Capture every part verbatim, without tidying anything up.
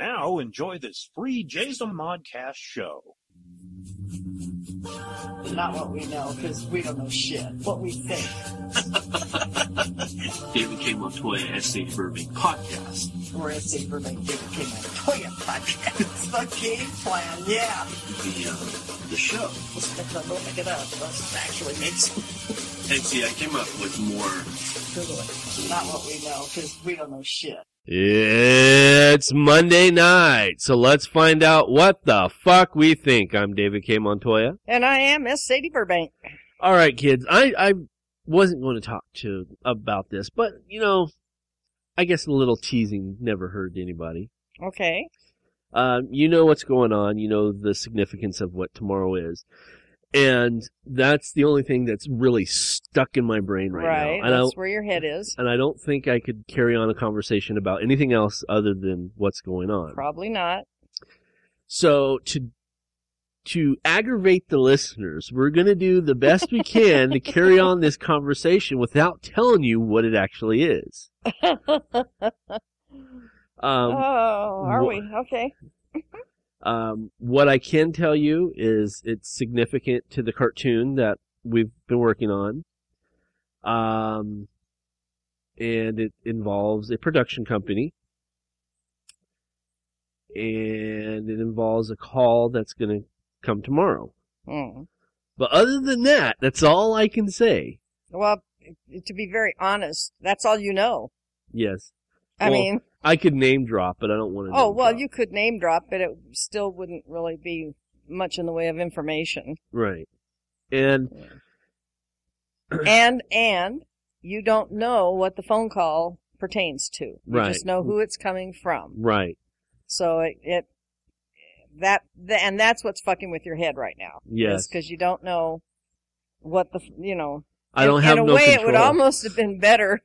Now enjoy this free Jason Modcast show. Not what we know, because we don't know shit. What we think. David K Montoya S A. Burbank podcast. Or S A. Burbank David K Montoya podcast. It's the game plan, yeah. The, uh, the show. Let's pick it up. Don't pick it up. Let's actually make some. And see, I came up with more. Google it. Not what we know, because we don't know shit. It's Monday night, so let's find out what the fuck we think. I'm David K. Montoya. And I am S. Sadie Burbank. All right, kids, I, I wasn't going to talk to about this, but, you know, I guess a little teasing never hurt anybody. Okay. Um, you know what's going on. You know the significance of what tomorrow is. And that's the only thing that's really stuck in my brain right, right now. Right, that's where your head is. And I don't think I could carry on a conversation about anything else other than what's going on. Probably not. So to to aggravate the listeners, we're going to do the best we can to carry on this conversation without telling you what it actually is. um, oh, are wh- we? Okay. Um, what I can tell you is it's significant to the cartoon that we've been working on. Um, and it involves a production company. And it involves a call that's going to come tomorrow. Mm. But other than that, that's all I can say. Well, to be very honest, that's all you know. Yes. I well, mean... I could name drop, but I don't want to. Oh, well, drop. You could name drop, but it still wouldn't really be much in the way of information. Right. And yeah. and and you don't know what the phone call pertains to. You right. just know who it's coming from. Right. So it, it that th- and that's what's fucking with your head right now. Yes. Because you don't know what the, you know, I don't in, have in a no way control. It would almost have been better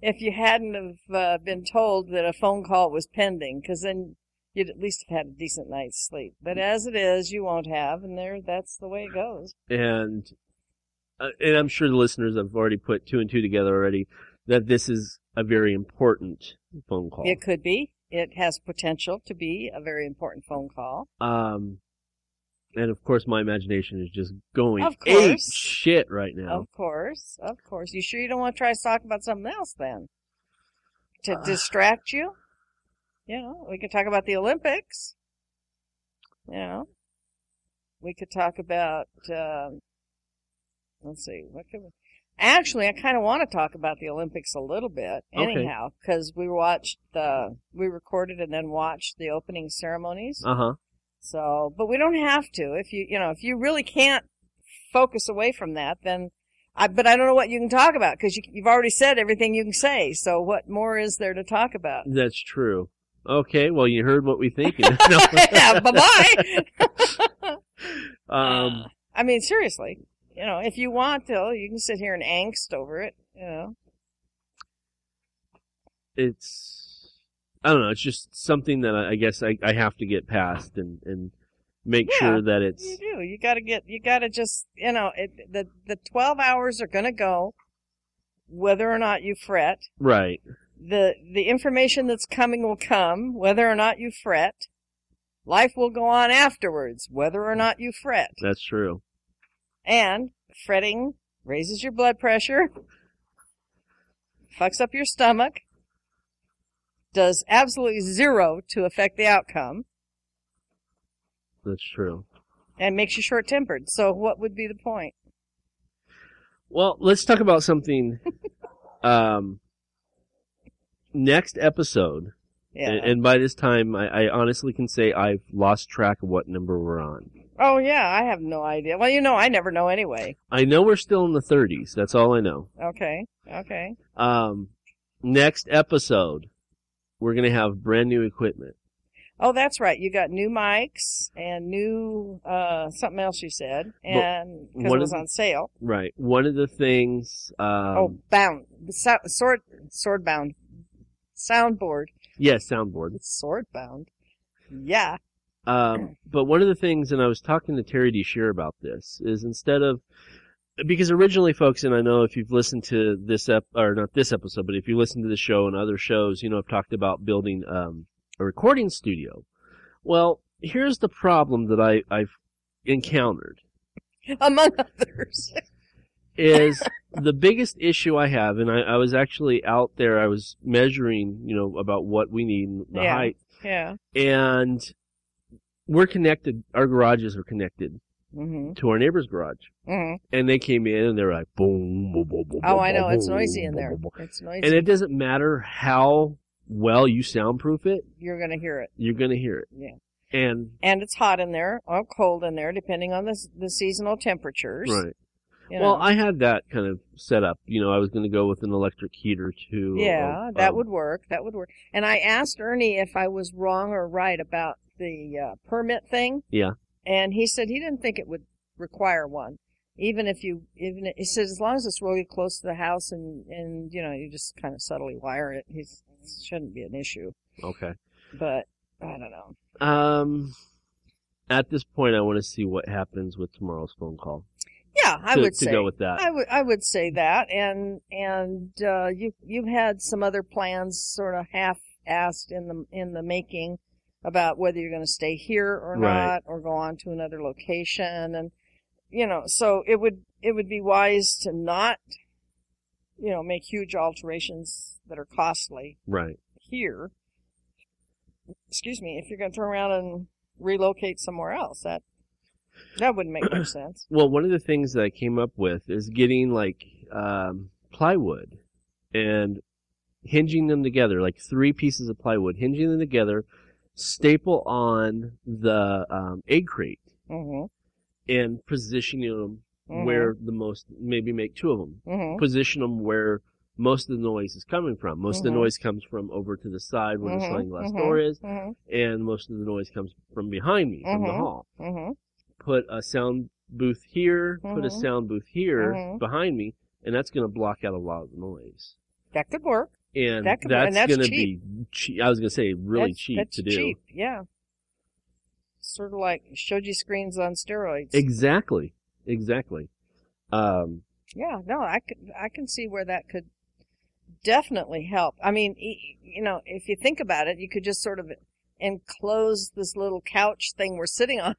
if you hadn't have uh, been told that a phone call was pending, because then you'd at least have had a decent night's sleep. But as it is, you won't have, and there that's the way it goes. And uh, and I'm sure the listeners have already put two and two together already that this is a very important phone call. It could be. It has potential to be a very important phone call. Um, and of course, my imagination is just going ape shit right now. Of course, of course. You sure you don't want to try to talk about something else then? To uh, distract you? You know, we could talk about the Olympics. You know, we could talk about. Uh, let's see, what could we? Actually, I kind of want to talk about the Olympics a little bit, anyhow, because okay. we watched the, we recorded and then watched the opening ceremonies. Uh huh. So, but we don't have to. If you, you know, if you really can't focus away from that, then I, but I don't know what you can talk about because you, you've already said everything you can say. So what more is there to talk about? That's true. Okay. Well, you heard what we think. Yeah, bye-bye. um, I mean, seriously, you know, if you want to, you can sit here and angst over it, you know. It's. I don't know, it's just something that I guess I, I have to get past and, and make yeah, sure that it's... you do. You gotta get, you gotta just, you know, it, the, the twelve hours are gonna go whether or not you fret. Right. The, the information that's coming will come whether or not you fret. Life will go on afterwards whether or not you fret. That's true. And fretting raises your blood pressure, fucks up your stomach. Does absolutely zero to affect the outcome. That's true. And makes you short-tempered. So what would be the point? Well, let's talk about something. um, next episode, yeah. and, and by this time, I, I honestly can say I've lost track of what number we're on. Oh, yeah, I have no idea. Well, you know, I never know anyway. I know we're still in the thirties. That's all I know. Okay, okay. Um, next episode. We're going to have brand new equipment. Oh, that's right. You got new mics and new uh, something else you said, and because it was the, on sale. Right. One of the things. Um, oh, bound so, sword sword bound soundboard. Yes, soundboard. It's sword bound. Yeah. Um, but one of the things, and I was talking to Terry D. Shearer about this, is instead of. Because originally, folks, and I know if you've listened to this, ep- or not this episode, but if you listen to the show and other shows, you know, I've talked about building um, a recording studio. Well, here's the problem that I, I've encountered. Among others. Is the biggest issue I have, and I, I was actually out there, I was measuring, you know, about what we need and the yeah. height. Yeah. And we're connected, our garages are connected mm-hmm. to our neighbor's garage. Mm-hmm. And they came in and they're like, boom, boom, boom, boom. Oh, boom, I know, boom, it's noisy in boom, there. Boom, boom. It's noisy. And it doesn't matter how well you soundproof it. You're going to hear it. You're going to hear it. Yeah. And and it's hot in there or cold in there, depending on the the seasonal temperatures. Right. You know. Well, I had that kind of set up. You know, I was going to go with an electric heater, too. Yeah, um, that would work. That would work. And I asked Ernie if I was wrong or right about the uh, permit thing. Yeah. And he said he didn't think it would require one, even if you, even if, he said as long as it's really close to the house and, and you know, you just kind of subtly wire it, he's, it shouldn't be an issue. Okay. But I don't know. Um, at this point, I want to see what happens with tomorrow's phone call. Yeah, I to, would to say go with that. I would I would say that, and and uh, you you've had some other plans sort of half-assed in the in the making about whether you're going to stay here or right. not, or go on to another location, and you know, so it would it would be wise to not, you know, make huge alterations that are costly right here. Excuse me, if you're going to turn around and relocate somewhere else, that. That wouldn't make much sense. Well, one of the things that I came up with is getting, like, um, plywood and hinging them together, like three pieces of plywood, hinging them together, staple on the um, egg crate, mm-hmm. and positioning them mm-hmm. where the most, maybe make two of them, mm-hmm. position them where most of the noise is coming from. Most mm-hmm. of the noise comes from over to the side where mm-hmm. the sliding glass mm-hmm. door is, mm-hmm. and most of the noise comes from behind me, mm-hmm. from the hall. Mm-hmm. Put a sound booth here, mm-hmm. put a sound booth here mm-hmm. behind me, and that's going to block out a lot of noise. That could work. And that could that's, and that's going to be, che- I was going to say, really that's, cheap that's to do. cheap, yeah. Sort of like shoji screens on steroids. Exactly, exactly. Um, yeah, no, I can, I can see where that could definitely help. I mean, you know, if you think about it, you could just sort of enclose this little couch thing we're sitting on.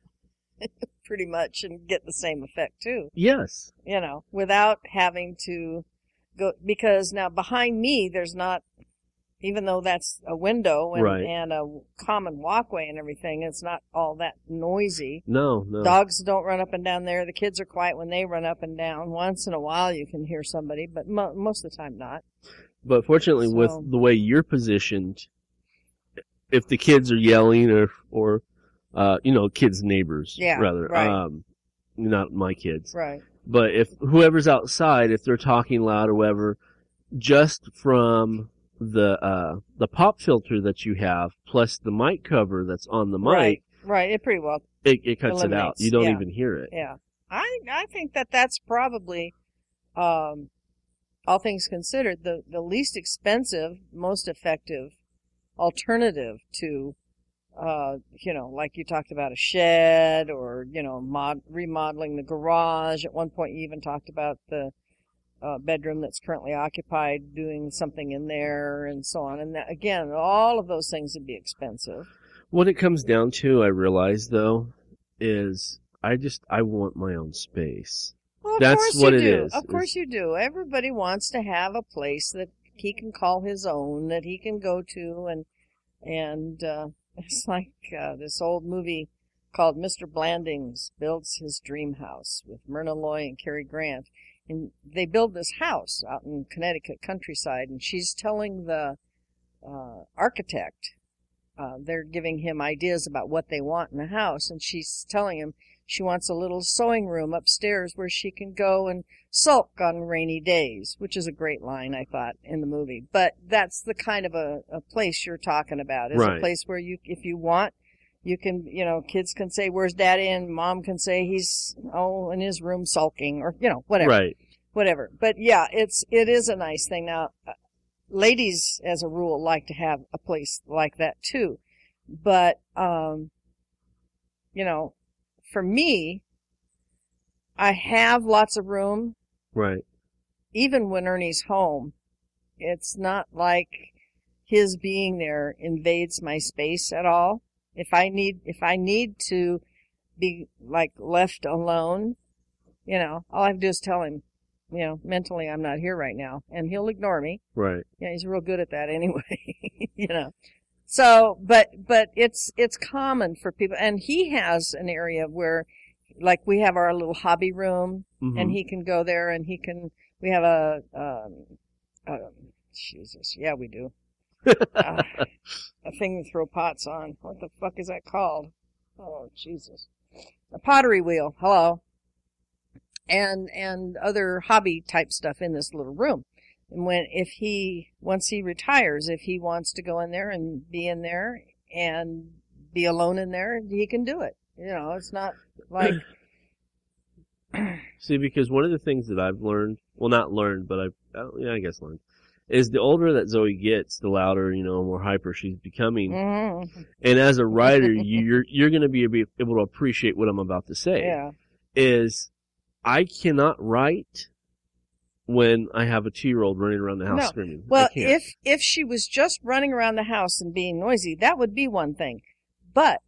Pretty much, and get the same effect too. Yes. You know, without having to go, because now behind me there's not, even though that's a window and, right. and a common walkway and everything, it's not all that noisy. No, no. Dogs don't run up and down there. The kids are quiet when they run up and down. Once in a while you can hear somebody, but mo- most of the time not. But fortunately, so, with the way you're positioned, if the kids are yelling or or Uh, you know, kids' neighbors, yeah, rather. Right. Um, not my kids. Right. But if whoever's outside, if they're talking loud or whatever, just from the uh, the pop filter that you have, plus the mic cover that's on the mic. Right, right. It pretty well It, it cuts eliminates. it out. You don't yeah. even hear it. Yeah. I I think that that's probably, um, all things considered, the, the least expensive, most effective alternative to... Uh, you know, like you talked about a shed or, you know, mod remodeling the garage. At one point, you even talked about the uh, bedroom that's currently occupied, doing something in there and so on. And that, again, all of those things would be expensive. What it comes down to, I realize, though, is I just, I want my own space. Well, of that's course what you it do. is. Of course it's... you do. Everybody wants to have a place that he can call his own, that he can go to and, and, uh, it's like uh, this old movie called Mister Blandings Builds His Dream House with Myrna Loy and Cary Grant. And they build this house out in Connecticut countryside, and she's telling the uh, architect, uh, they're giving him ideas about what they want in the house, and she's telling him she wants a little sewing room upstairs where she can go and sulk on rainy days, which is a great line, I thought, in the movie. But that's the kind of a, a place you're talking about. It's right. a place where you, if you want, you can, you know, kids can say, where's daddy? And mom can say, he's, oh, in his room sulking or, you know, whatever. Right. Whatever. But, yeah, it's it is a nice thing. Now, ladies, as a rule, like to have a place like that, too. But, um, you know, for me, I have lots of room. Right. Even when Ernie's home, it's not like his being there invades my space at all. If I need, if I need to be like left alone, you know, all I have to do is tell him, you know, mentally I'm not here right now, and he'll ignore me. Right. Yeah, he's real good at that anyway. You know. So, but but it's it's common for people, and he has an area where, like, we have our little hobby room, mm-hmm. and he can go there, and he can. We have a, um, a Jesus, yeah, we do. uh, a thing to throw pots on. What the fuck is that called? Oh, Jesus. A pottery wheel. Hello. And and other hobby type stuff in this little room. And when if he once he retires, if he wants to go in there and be in there and be alone in there, he can do it. You know, it's not like see, because one of the things that I've learned, well, not learned, but I've, yeah, I guess learned, is the older that Zoe gets, the louder, you know, more hyper she's becoming. Mm-hmm. And as a writer, you're you're going to be able to appreciate what I'm about to say. Yeah. Is I cannot write when I have a two-year-old running around the house no. screaming. Well, if if she was just running around the house and being noisy, that would be one thing. But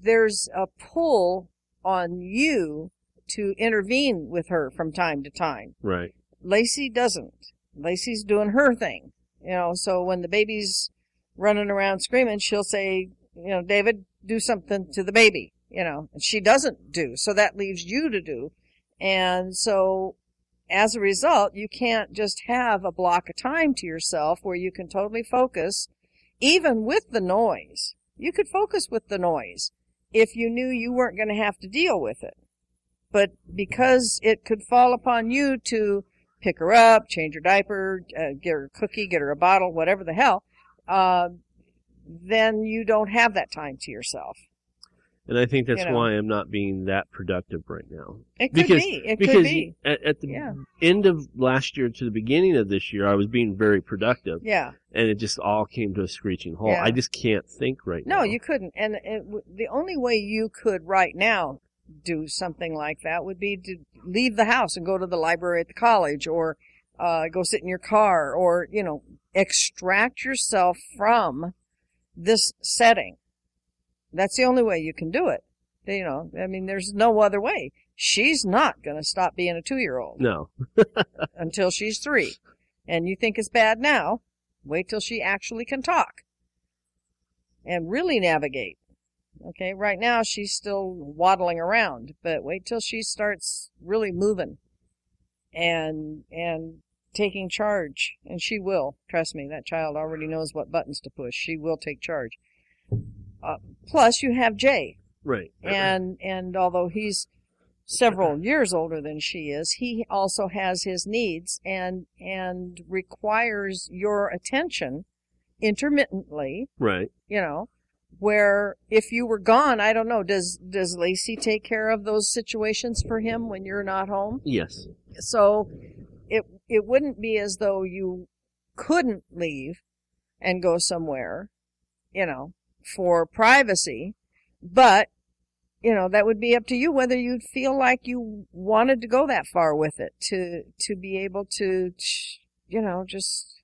there's a pull on you to intervene with her from time to time. Right. Lacey doesn't. Lacey's doing her thing, you know, so when the baby's running around screaming, she'll say, you know, David, do something to the baby, you know, and she doesn't do. So that leaves you to do. And so as a result, you can't just have a block of time to yourself where you can totally focus, even with the noise. You could focus with the noise if you knew you weren't going to have to deal with it. But because it could fall upon you to pick her up, change her diaper, uh, get her a cookie, get her a bottle, whatever the hell, uh, then you don't have that time to yourself. And I think that's you know? why I'm not being that productive right now. It could because, be. It because could be. At, at the yeah. end of last year to the beginning of this year, I was being very productive. Yeah. And it just all came to a screeching halt. Yeah. I just can't think right no, now. No, you couldn't. And it, the only way you could right now do something like that would be to leave the house and go to the library at the college, or uh, go sit in your car, or, you know, extract yourself from this setting. That's the only way you can do it. You know, I mean, there's no other way. She's not going to stop being a two-year-old. No. Until she's three. And you think it's bad now, wait till she actually can talk and really navigate. Okay, right now she's still waddling around, but wait till she starts really moving and and taking charge. And she will. Trust me, that child already knows what buttons to push. She will take charge. Uh, plus, you have Jay. Right. And, and although he's several years older than she is, he also has his needs and and requires your attention intermittently. Right. You know. Where if you were gone, I don't know, does does Lacey take care of those situations for him when you're not home? Yes. So it it wouldn't be as though you couldn't leave and go somewhere, you know, for privacy. But, you know, that would be up to you whether you'd feel like you wanted to go that far with it, to to be able to, you know, just,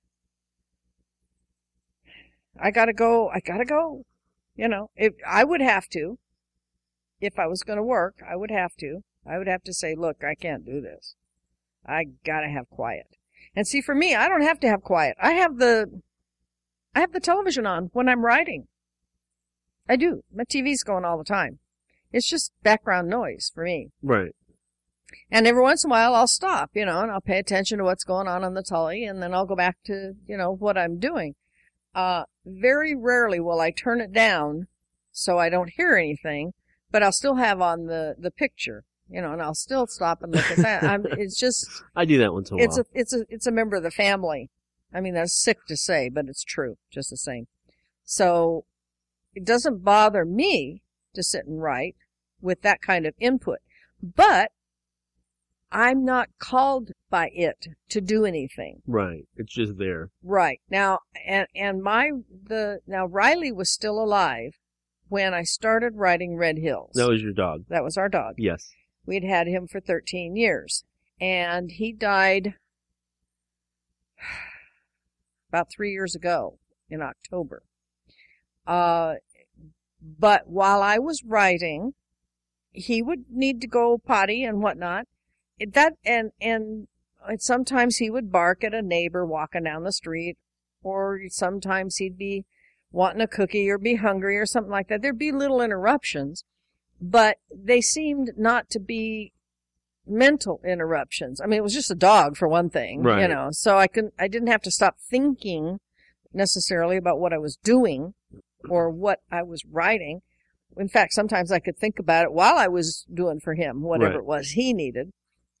I gotta go, I gotta go. You know, if I would have to, if I was going to work, I would have to. I would have to say, look, I can't do this. I got to have quiet. And see, for me, I don't have to have quiet. I have the, I have the television on when I'm writing. I do. My T V's going all the time. It's just background noise for me. Right. And every once in a while, I'll stop, you know, and I'll pay attention to what's going on on the telly, and then I'll go back to, you know, what I'm doing. Uh, very rarely will I turn it down so I don't hear anything, but I'll still have on the, the picture, you know, and I'll still stop and look at that. I'm, it's just... I do that once in a while. It's a, it's a, it's a member of the family. I mean, that's sick to say, but it's true, just the same. So it doesn't bother me to sit and write with that kind of input, but I'm not called by it to do anything. Right. It's just there. Right. Now, and, and my, the, now Riley was still alive when I started writing Red Hills. That was your dog. That was our dog. Yes. We'd had him for thirteen years, and he died about three years ago. in October. Uh, but while I was writing, he would need to go potty and whatnot. It, that and and sometimes he would bark at a neighbor walking down the street, or sometimes he'd be wanting a cookie or be hungry or something like that. There'd be little interruptions, but they seemed not to be mental interruptions. I mean, it was just a dog for one thing, right. you know. So I couldn't, I didn't have to stop thinking necessarily about what I was doing or what I was writing. In fact, sometimes I could think about it while I was doing for him, whatever right. it was he needed,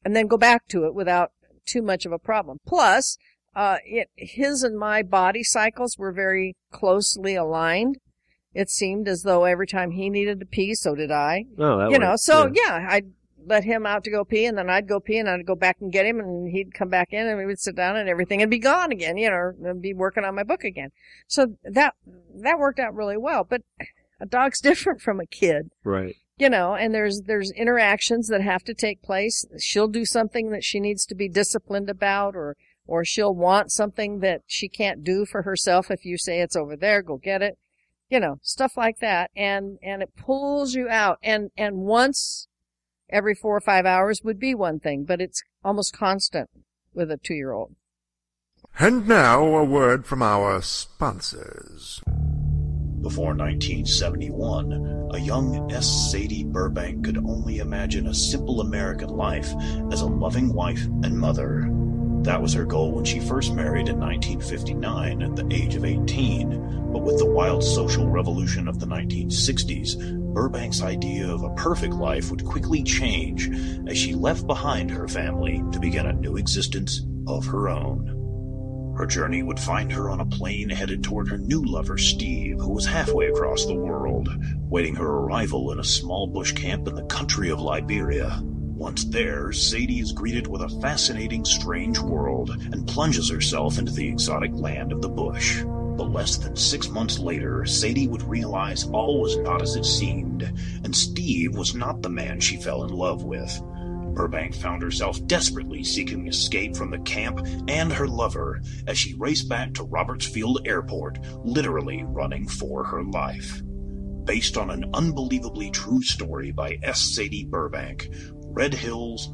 and then go back to it without too much of a problem. Plus, uh, it, his and my body cycles were very closely aligned. It seemed as though every time he needed to pee, so did I. Oh, that you know, so yeah. yeah, I'd let him out to go pee, and then I'd go pee, and I'd go back and get him, and he'd come back in, and we would sit down and everything, and be gone again, you know, and be working on my book again. So that that worked out really well, but a dog's different from a kid. Right. You know, and there's there's interactions that have to take place. She'll do something that she needs to be disciplined about, or, or she'll want something that she can't do for herself. If you say it's over there, go get it. You know, stuff like that. And, and it pulls you out. And, and once every four or five hours would be one thing, but it's almost constant with a two-year-old. And now a word from our sponsors. Before nineteen seventy-one, a young S. Sadie Burbank could only imagine a simple American life as a loving wife and mother. That was her goal when she first married in nineteen fifty-nine at the age of eighteen, but with the wild social revolution of the nineteen sixties, Burbank's idea of a perfect life would quickly change as she left behind her family to begin a new existence of her own. Her journey would find her on a plane headed toward her new lover, Steve, who was halfway across the world, waiting her arrival in a small bush camp in the country of Liberia. Once there, Sadie is greeted with a fascinating, strange world and plunges herself into the exotic land of the bush. But less than six months later, Sadie would realize all was not as it seemed, and Steve was not the man she fell in love with. Burbank found herself desperately seeking escape from the camp and her lover as she raced back to Roberts Field Airport, literally running for her life. Based on an unbelievably true story by S. Sadie Burbank, Red Hills,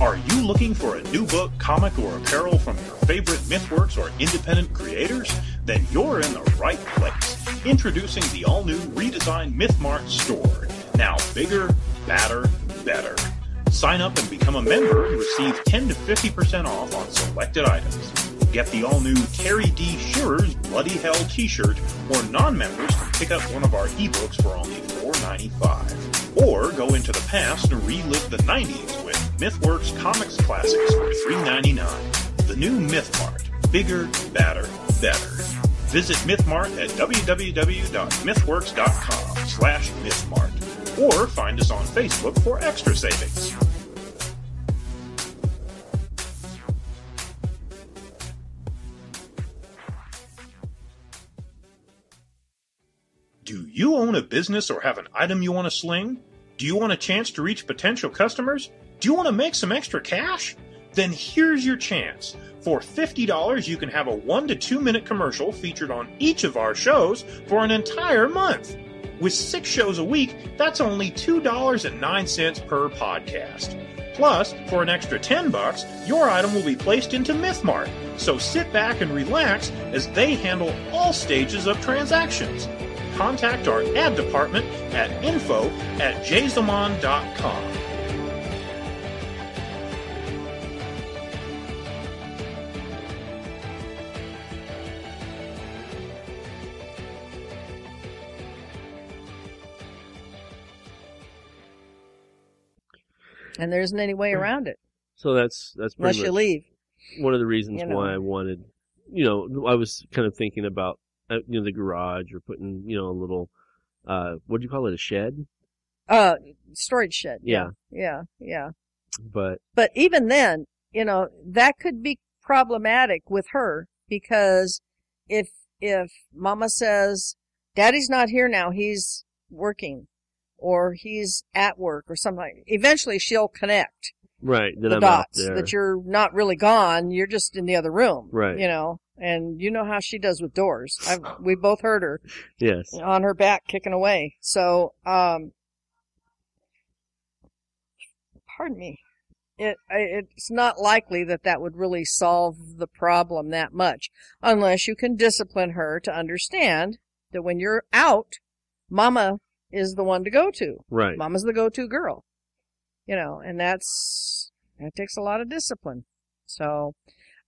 Are you looking for a new book, comic, or apparel from your favorite MythWorks or independent creators? Then you're in the right place. Introducing the all-new redesigned MythMart store. Now bigger, badder, better. Sign up and become a member and receive ten to fifty percent off on selected items. Get the all-new Terry D. Shearer's Bloody Hell t-shirt, or non-members can pick up one of our ebooks for only four dollars and ninety-five cents. Or go into the past and relive the nineties with MythWorks Comics Classics for three dollars and ninety-nine cents. The new MythMart. Bigger, badder, better. Visit MythMart at w w w dot mythworks dot com slash mythmart. Or find us on Facebook for extra savings. Do you own a business or have an item you want to sling? Do you want a chance to reach potential customers? Do you want to make some extra cash? Then here's your chance. For fifty dollars, you can have a one to two minute commercial featured on each of our shows for an entire month. With six shows a week, that's only two dollars and nine cents per podcast. Plus, for an extra ten bucks, your item will be placed into MythMart. So sit back and relax as they handle all stages of transactions. Contact our ad department at info at jay zaman dot com. And there isn't any way around it. So that's that's pretty much unless you leave. One of the reasons you know. why I wanted you know, I was kind of thinking about, you know, the garage or putting, you know, a little, uh, what do you call it, a shed? Uh, storage shed. Yeah. Yeah, yeah. But But even then, you know, that could be problematic with her, because if if Mama says, Daddy's not here now, he's working, or he's at work, or something, eventually she'll connect. Right, that the I'm dots, out there. That you're not really gone, you're just in the other room. Right. You know, and you know how she does with doors. I've, we both heard her. Yes. On her back, kicking away. So, um, pardon me. It, it's not likely that that would really solve the problem that much, unless you can discipline her to understand that when you're out, Mama is the one to go to. Right. Mama's the go-to girl. You know, and that's, that takes a lot of discipline. So,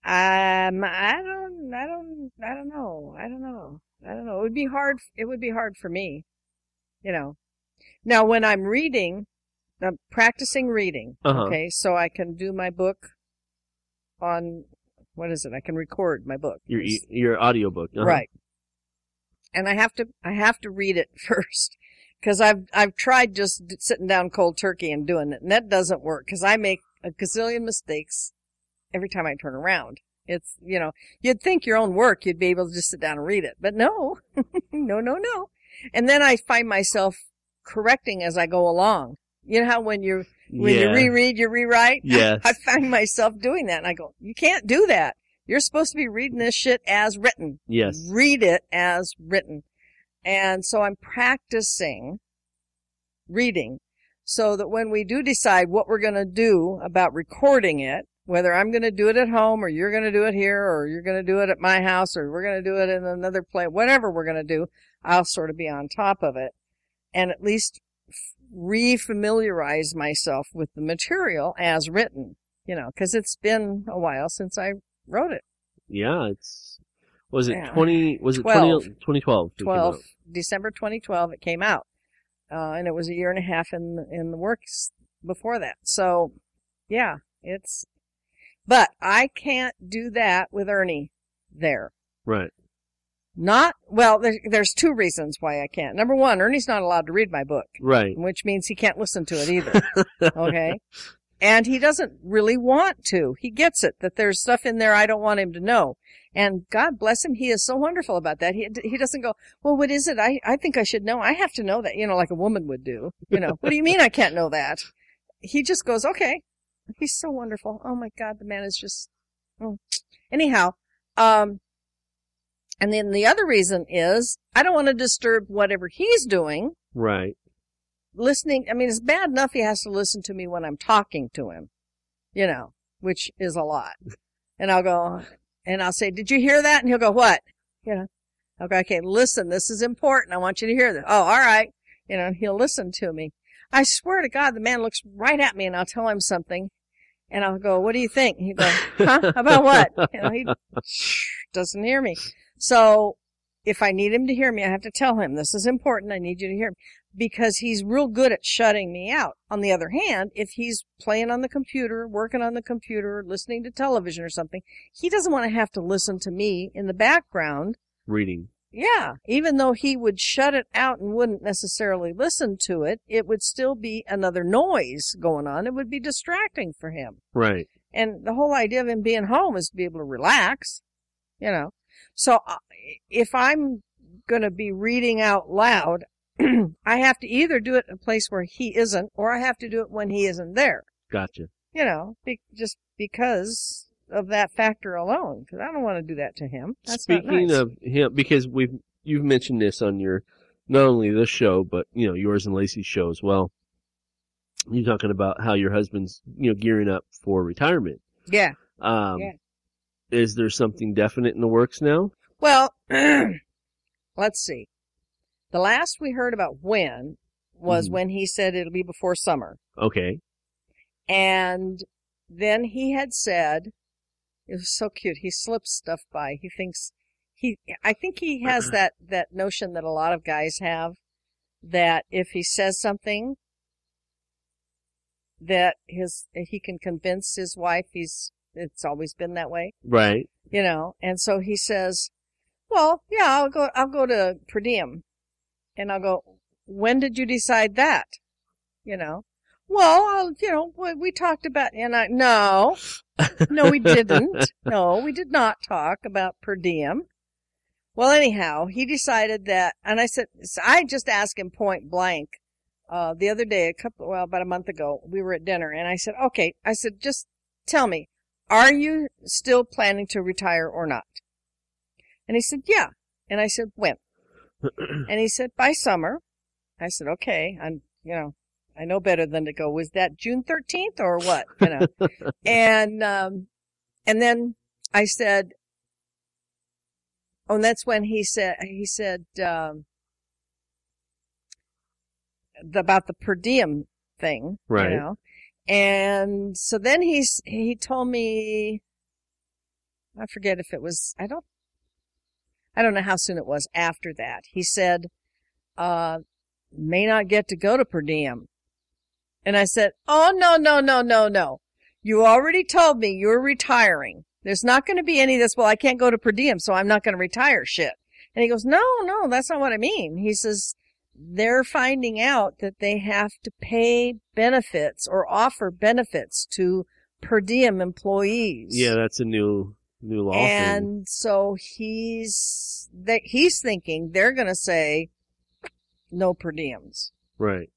um, I don't, I don't, I don't know. I don't know. I don't know. It would be hard. It would be hard for me, you know. Now, when I'm reading, I'm practicing reading. Uh-huh. Okay. So I can do my book on, what is it? I can record my book. Your, your audio book. Uh-huh. Right. And I have to, I have to read it first. Because I've I've tried just sitting down cold turkey and doing it, and that doesn't work. Because I make a gazillion mistakes every time I turn around. It's, you know, you'd think your own work you'd be able to just sit down and read it, but no, no, no, no. And then I find myself correcting as I go along. You know how when you when yeah. you reread, you rewrite. Yes. I, I find myself doing that, and I go, you can't do that. You're supposed to be reading this shit as written. Yes. Read it as written. And so I'm practicing reading so that when we do decide what we're going to do about recording it, whether I'm going to do it at home or you're going to do it here or you're going to do it at my house or we're going to do it in another place, whatever we're going to do, I'll sort of be on top of it and at least re-familiarize myself with the material as written, you know, because it's been a while since I wrote it. Yeah, it's... Was it yeah. twenty? Was it twenty twelve? twelve December twenty twelve. It came out, uh, and it was a year and a half in in the works before that. So, yeah, it's. But I can't do that with Ernie there. Right. Not well. There, there's two reasons why I can't. Number one, Ernie's not allowed to read my book. Right. Which means he can't listen to it either. Okay. And he doesn't really want to. He gets it that there's stuff in there I don't want him to know. And God bless him, he is so wonderful about that. He he doesn't go, well, what is it? I, I think I should know. I have to know that, you know, like a woman would do. You know, what do you mean I can't know that? He just goes, okay. He's so wonderful. Oh, my God, the man is just... Oh. Anyhow, um, and then the other reason is I don't want to disturb whatever he's doing. Right. Listening, I mean, it's bad enough he has to listen to me when I'm talking to him, you know, which is a lot. And I'll go... And I'll say, did you hear that? And he'll go, what? You know, okay, okay, listen, this is important. I want you to hear this. Oh, all right. You know, and he'll listen to me. I swear to God, the man looks right at me and I'll tell him something. And I'll go, what do you think? And he'll go, huh? About what? You know, he doesn't hear me. So if I need him to hear me, I have to tell him, this is important. I need you to hear me. Because he's real good at shutting me out. On the other hand, if he's playing on the computer, working on the computer, listening to television or something, he doesn't want to have to listen to me in the background. Reading. Yeah. Even though he would shut it out and wouldn't necessarily listen to it, it would still be another noise going on. It would be distracting for him. Right. And the whole idea of him being home is to be able to relax, you know. So if I'm going to be reading out loud, I have to either do it in a place where he isn't, or I have to do it when he isn't there. Gotcha. You know, be, just because of that factor alone, because I don't want to do that to him. That's not nice. Speaking of him, because we've you've mentioned this on your, not only this show, but, you know, yours and Lacey's show as well. You're talking about how your husband's, you know, gearing up for retirement. Yeah. Um, yeah. Is there something definite in the works now? Well, let's see. The last we heard about when was mm. when he said it'll be before summer. Okay. And then he had said, it was so cute. He slips stuff by. He thinks he, I think he has that, that notion that a lot of guys have that if he says something that his, he can convince his wife he's It's always been that way. Right. You know, and so he says, well, yeah, I'll go, I'll go to per diem. And I'll go, when did you decide that? You know, well, I'll, you know, we, we talked about, and I, no, no, we didn't. No, we did not talk about per diem. Well, anyhow, he decided that, and I said, so I just asked him point blank. Uh, the other day, a couple, well, about a month ago, we were at dinner, and I said, okay, I said, just tell me, are you still planning to retire or not? And he said, yeah. And I said, when? And he said, by summer. I said, okay, I'm, you know, I know better than to go, was that June thirteenth or what? You know, and, um, and then I said, oh, and that's when he said, he said, um, about the per diem thing, right? You know? And so then he's he told me, I forget if it was I don't I don't know how soon it was after that. He said, uh, may not get to go to per diem. And I said, oh no no no no no, you already told me you're retiring. There's not going to be any of this. Well, I can't go to per diem, so I'm not going to retire. Shit. And he goes, no no, that's not what I mean. He says, they're finding out that they have to pay benefits or offer benefits to per diem employees. Yeah, that's a new new law. And thing. So he's that he's thinking they're going to say no per diems. Right.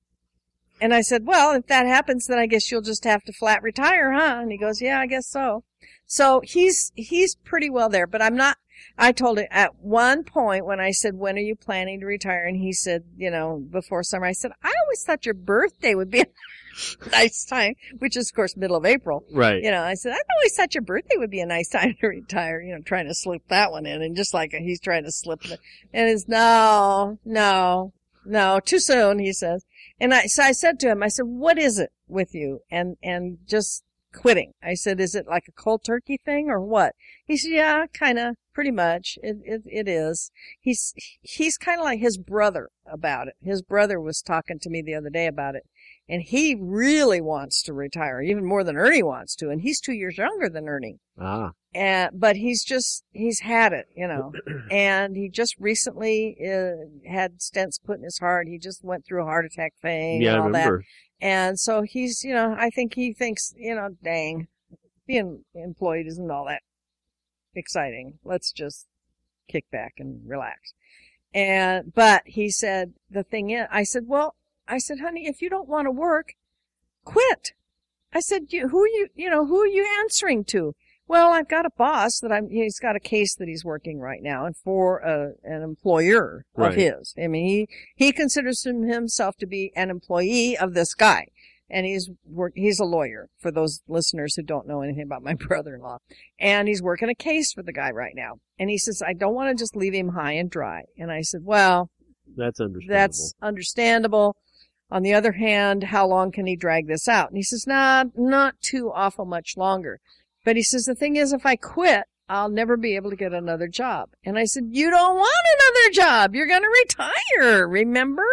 And I said, well, if that happens, then I guess you'll just have to flat retire, huh? And he goes, yeah, I guess so. So he's he's pretty well there, but I'm not. I told him at one point when I said, when are you planning to retire? And he said, you know, before summer. I said, I always thought your birthday would be a nice time, which is, of course, middle of April. Right. You know, I said, I always thought your birthday would be a nice time to retire, you know, trying to slip that one in. And just like he's trying to slip it. And it's no, no, no, too soon, he says. And I, so I said to him, I said, what is it with you? And, and just quitting. I said, is it like a cold turkey thing or what? He said, yeah, kind of. Pretty much, it it, it is. He's he's kind of like his brother about it. His brother was talking to me the other day about it, and he really wants to retire, even more than Ernie wants to. And he's two years younger than Ernie. Ah. And but he's just he's had it, you know. And he just recently uh, had stents put in his heart. He just went through a heart attack thing yeah, and all I remember. that. And so he's, you know, I think he thinks, you know, dang, being employed isn't all that exciting. Let's just kick back and relax. And but he said, the thing is, I said, well, I said, honey, if you don't want to work, quit. I said, you, who are you, you know, who are you answering to? Well, I've got a boss that I'm, he's got a case that he's working right now, and for a, an employer right. of his. I mean, he, he considers himself to be an employee of this guy. And he's work, he's a lawyer, for those listeners who don't know anything about my brother-in-law. And he's working a case for the guy right now. And he says, I don't want to just leave him high and dry. And I said, well, that's understandable. That's understandable. On the other hand, how long can he drag this out? And he says, nah, not too awful much longer. But he says, the thing is, if I quit, I'll never be able to get another job. And I said, you don't want another job. You're going to retire, remember?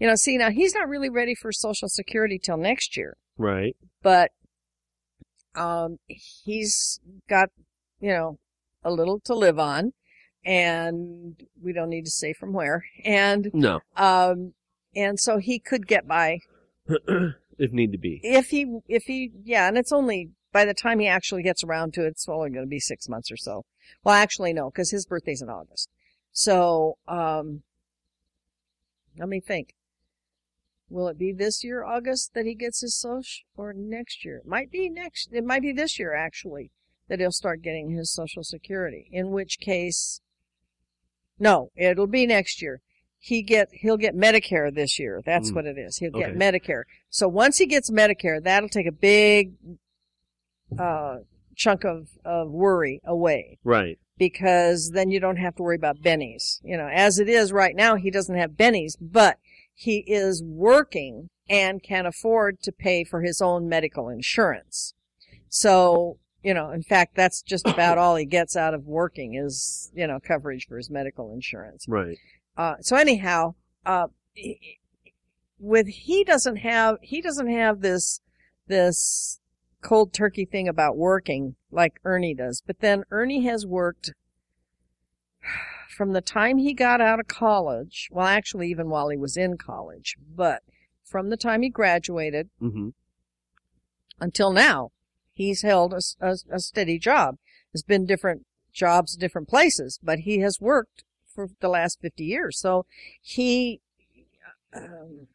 You know, see, now he's not really ready for Social Security till next year. Right. But um, he's got, you know, a little to live on, and we don't need to say from where. And no. Um, and so he could get by, if need to be. If he, if he, yeah, and it's only by the time he actually gets around to it, it's only going to be six months or so. Well, actually, no, because his birthday's in August. So um, let me think. Will it be this year, August, that he gets his social, or next year? It might be next. It might be this year, actually, that he'll start getting his Social Security. In which case, no, it'll be next year. He get he'll get Medicare this year. That's mm. what it is. He'll okay. get Medicare. So once he gets Medicare, that'll take a big uh, chunk of, of worry away. Right. Because then you don't have to worry about bennies. You know, as it is right now, he doesn't have bennies, but he is working and can afford to pay for his own medical insurance. So, you know, in fact, that's just about all he gets out of working is, you know, coverage for his medical insurance. Right. Uh, so anyhow, uh, with, he doesn't have, he doesn't have this, this cold turkey thing about working like Ernie does. But then Ernie has worked from the time he got out of college, well, actually, even while he was in college, but from the time he graduated mm-hmm. until now, he's held a, a, a steady job. There's been different jobs, different places, but he has worked for the last fifty years. So he... Um,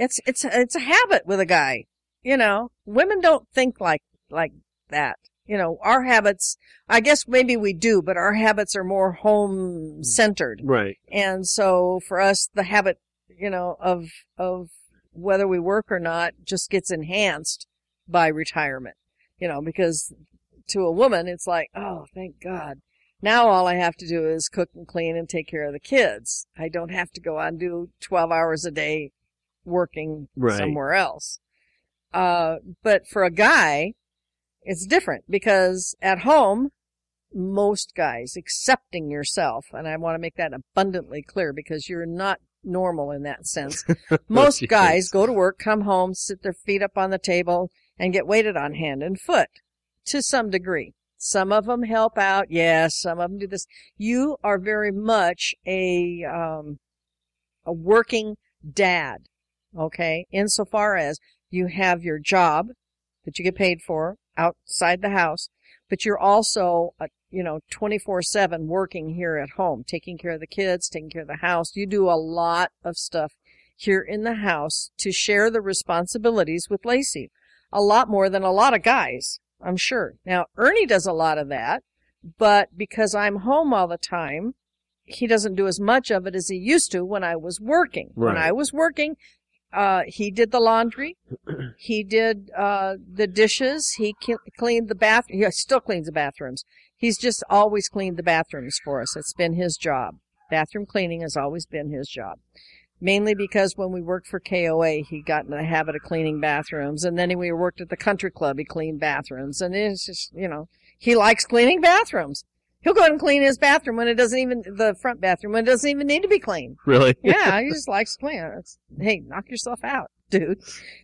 It's it's it's a habit with a guy, you know. Women don't think like like that, you know. Our habits, I guess maybe we do, but our habits are more home centered, right? And so for us, the habit, you know, of of whether we work or not just gets enhanced by retirement, you know. Because to a woman, it's like, oh, thank God, now all I have to do is cook and clean and take care of the kids. I don't have to go out and do twelve hours a day working right. somewhere else. Uh, but for a guy, it's different because at home, most guys, excepting yourself, and I want to make that abundantly clear because you're not normal in that sense. Most guys go to work, come home, sit their feet up on the table, and get waited on hand and foot to some degree. Some of them help out. Yes, yeah, some of them do this. You are very much a um, a working dad. Okay, insofar as you have your job that you get paid for outside the house, but you're also, uh, you know, twenty-four seven working here at home, taking care of the kids, taking care of the house. You do a lot of stuff here in the house to share the responsibilities with Lacey, a lot more than a lot of guys, I'm sure. Now, Ernie does a lot of that, but because I'm home all the time, he doesn't do as much of it as he used to when I was working. Right. When I was working... Uh, he did the laundry. He did uh, the dishes. He cleaned the bath. He still cleans the bathrooms. He's just always cleaned the bathrooms for us. It's been his job. Bathroom cleaning has always been his job, mainly because when we worked for K O A, he got in the habit of cleaning bathrooms. And then we worked at the country club, he cleaned bathrooms. And it's just, you know, he likes cleaning bathrooms. He'll go and clean his bathroom when it doesn't even, the front bathroom, when it doesn't even need to be cleaned. Really? Yeah, he just likes to clean it. It's, hey, knock yourself out, dude.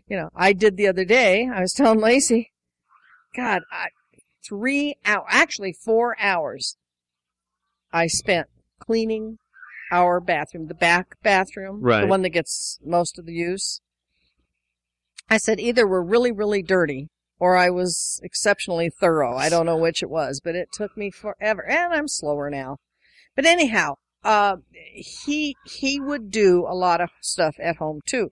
You know, I did the other day. I was telling Lacey, God, I, three hours, actually four hours I spent cleaning our bathroom, the back bathroom, right. The one that gets most of the use. I said, either we're really, really dirty, or I was exceptionally thorough. I don't know which it was, but it took me forever. And I'm slower now. But anyhow, uh, he he would do a lot of stuff at home, too.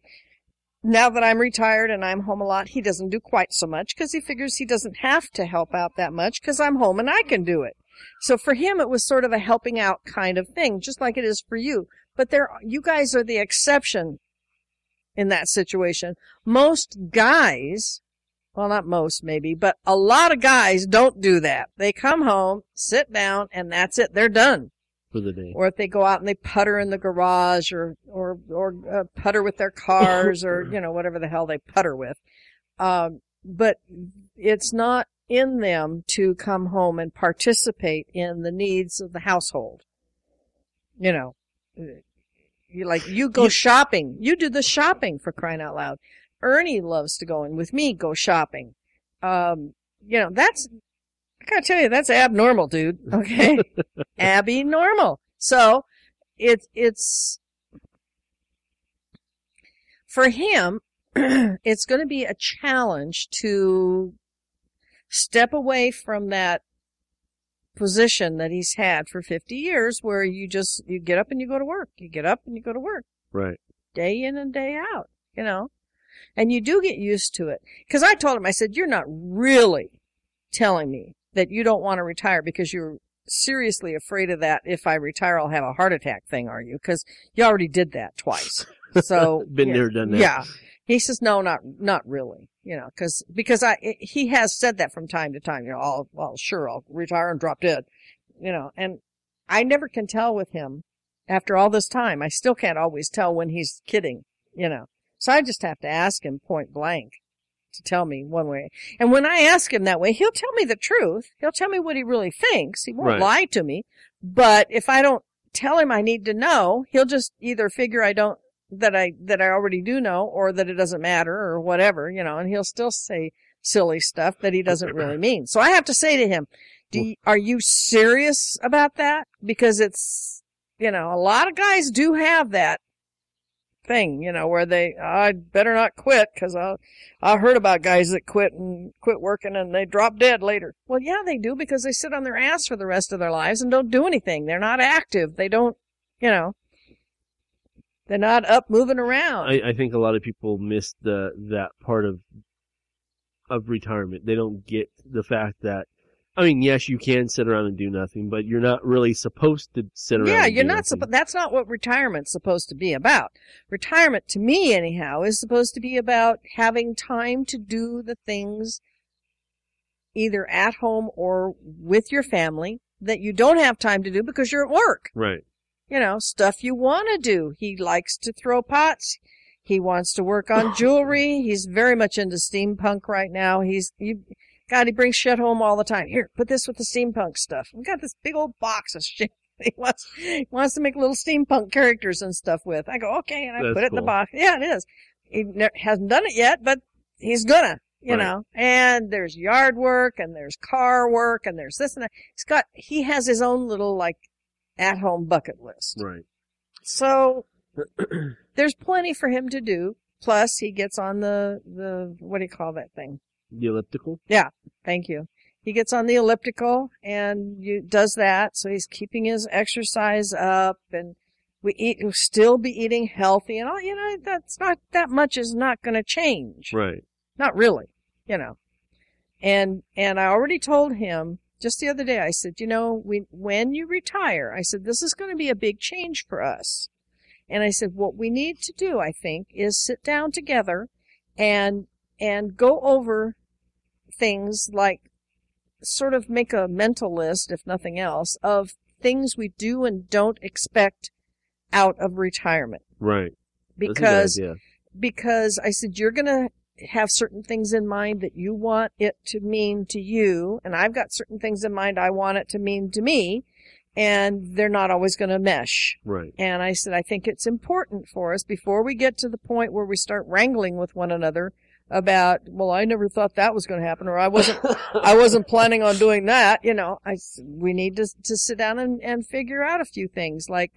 Now that I'm retired and I'm home a lot, he doesn't do quite so much because he figures he doesn't have to help out that much because I'm home and I can do it. So for him, it was sort of a helping out kind of thing, just like it is for you. But there, you guys are the exception in that situation. Most guys... Well, not most, maybe, but a lot of guys don't do that. They come home, sit down, and that's it. They're done. For the day. Or if they go out and they putter in the garage or or, or uh, putter with their cars or, you know, whatever the hell they putter with. Um, but it's not in them to come home and participate in the needs of the household. You know, you like you go you, shopping. You do the shopping, for crying out loud. Ernie loves to go in with me, go shopping. Um, you know, that's, I gotta tell you, that's abnormal, dude. Okay. Abby normal. So it, it's, for him, it's going to be a challenge to step away from that position that he's had for fifty years where you just, you get up and you go to work. You get up and you go to work. Right. Day in and day out, you know. And you do get used to it. Because I told him, I said, you're not really telling me that you don't want to retire because you're seriously afraid of that if I retire I'll have a heart attack thing, are you? Because you already did that twice. So Been you know, there, done that. Yeah. He says, no, not not really. You know, cause, because I, he has said that from time to time. You know, I'll, well, sure, I'll retire and drop dead. You know, and I never can tell with him after all this time. I still can't always tell when he's kidding, you know. So I just have to ask him point blank to tell me one way. And when I ask him that way, he'll tell me the truth. He'll tell me what he really thinks. He won't right. lie to me. But if I don't tell him I need to know, he'll just either figure I don't that I that I already do know or that it doesn't matter or whatever, you know, and he'll still say silly stuff that he doesn't really mean. So I have to say to him, Do you, are you serious about that? Because it's, you know, a lot of guys do have that thing, you know, where they, oh, I'd better not quit because I, I heard about guys that quit and quit working and they drop dead later. Well, yeah, they do because they sit on their ass for the rest of their lives and don't do anything. They're not active. They don't, you know, they're not up moving around. I, I think a lot of people miss the, that part of, of retirement. They don't get the fact that, I mean, yes, you can sit around and do nothing, but you're not really supposed to sit around. Yeah, and you're do not. Suppo- that's not what retirement's supposed to be about. Retirement, to me anyhow, is supposed to be about having time to do the things, either at home or with your family, that you don't have time to do because you're at work. Right. You know, stuff you want to do. He likes to throw pots. He wants to work on jewelry. He's very much into steampunk right now. He's you. God, he brings shit home all the time. Here, put this with the steampunk stuff. We got this big old box of shit. He wants, he wants to make little steampunk characters and stuff with. I go, okay, and I That's put it cool. in the box. Yeah, it is. He never, hasn't done it yet, but he's gonna, you right. know. And there's yard work, and there's car work, and there's this and that. He's got, he has his own little, like, at-home bucket list. Right. So there's plenty for him to do. Plus, he gets on the, the what do you call that thing? The elliptical? Yeah, thank you. He gets on the elliptical and you, does that, so he's keeping his exercise up, and we eat. We'll still be eating healthy, and all you know. That's not that much is not going to change, right? Not really, you know. And and I already told him just the other day. I said, you know, we, when you retire, I said this is going to be a big change for us, and I said what we need to do, I think, is sit down together, and and go over. Things like sort of make a mental list, if nothing else, of things we do and don't expect out of retirement. Right. Because, because I said, you're going to have certain things in mind that you want it to mean to you. And I've got certain things in mind I want it to mean to me. And they're not always going to mesh. Right. And I said, I think it's important for us before we get to the point where we start wrangling with one another about, well, I never thought that was going to happen, or I wasn't I wasn't planning on doing that. You know, I, we need to to sit down and, and figure out a few things, like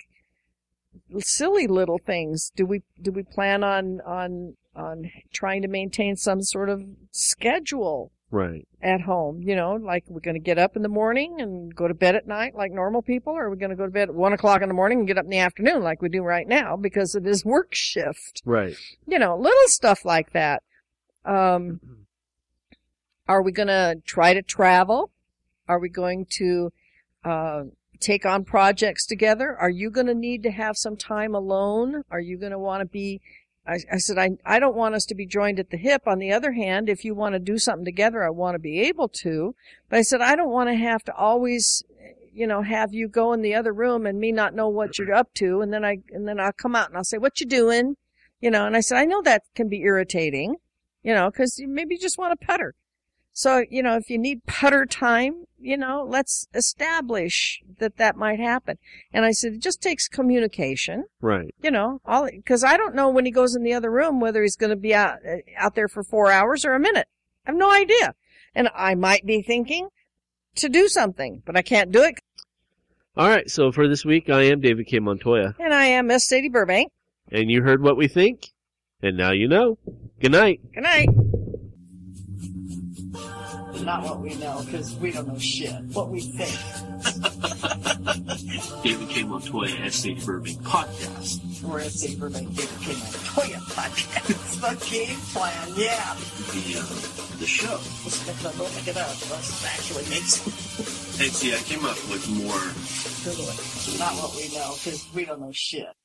silly little things. Do we do we plan on on on trying to maintain some sort of schedule right. at home? You know, like we're going to get up in the morning and go to bed at night like normal people, or are we going to go to bed at one o'clock in the morning and get up in the afternoon like we do right now because of this work shift? Right. You know, little stuff like that. Um, are we going to try to travel? Are we going to uh, take on projects together? Are you going to need to have some time alone? Are you going to want to be, I, I said, I, I don't want us to be joined at the hip. On the other hand, if you want to do something together, I want to be able to. But I said, I don't want to have to always, you know, have you go in the other room and me not know what you're up to. And then, I, and then I'll come out and I'll say, what you doing? You know, and I said, I know that can be irritating. You know, because maybe you just want to putter. So, you know, if you need putter time, you know, let's establish that that might happen. And I said, it just takes communication. Right. You know, all because I don't know when he goes in the other room whether he's going to be out, out there for four hours or a minute. I have no idea. And I might be thinking to do something, but I can't do it. All right. So for this week, I am David K. Montoya. And I am Miss Sadie Burbank. And you heard What We Think. And now you know. Good night. Good night. Not what we know, because we don't know shit. What we think. David K. Montoya S A. Burbank Podcast. Or S A. Burbank David K. Montoya Podcast. The game plan, yeah. The, uh, the show. Don't look it up. Let's actually make some. And see, I came up with more. Not what we know, because we don't know shit.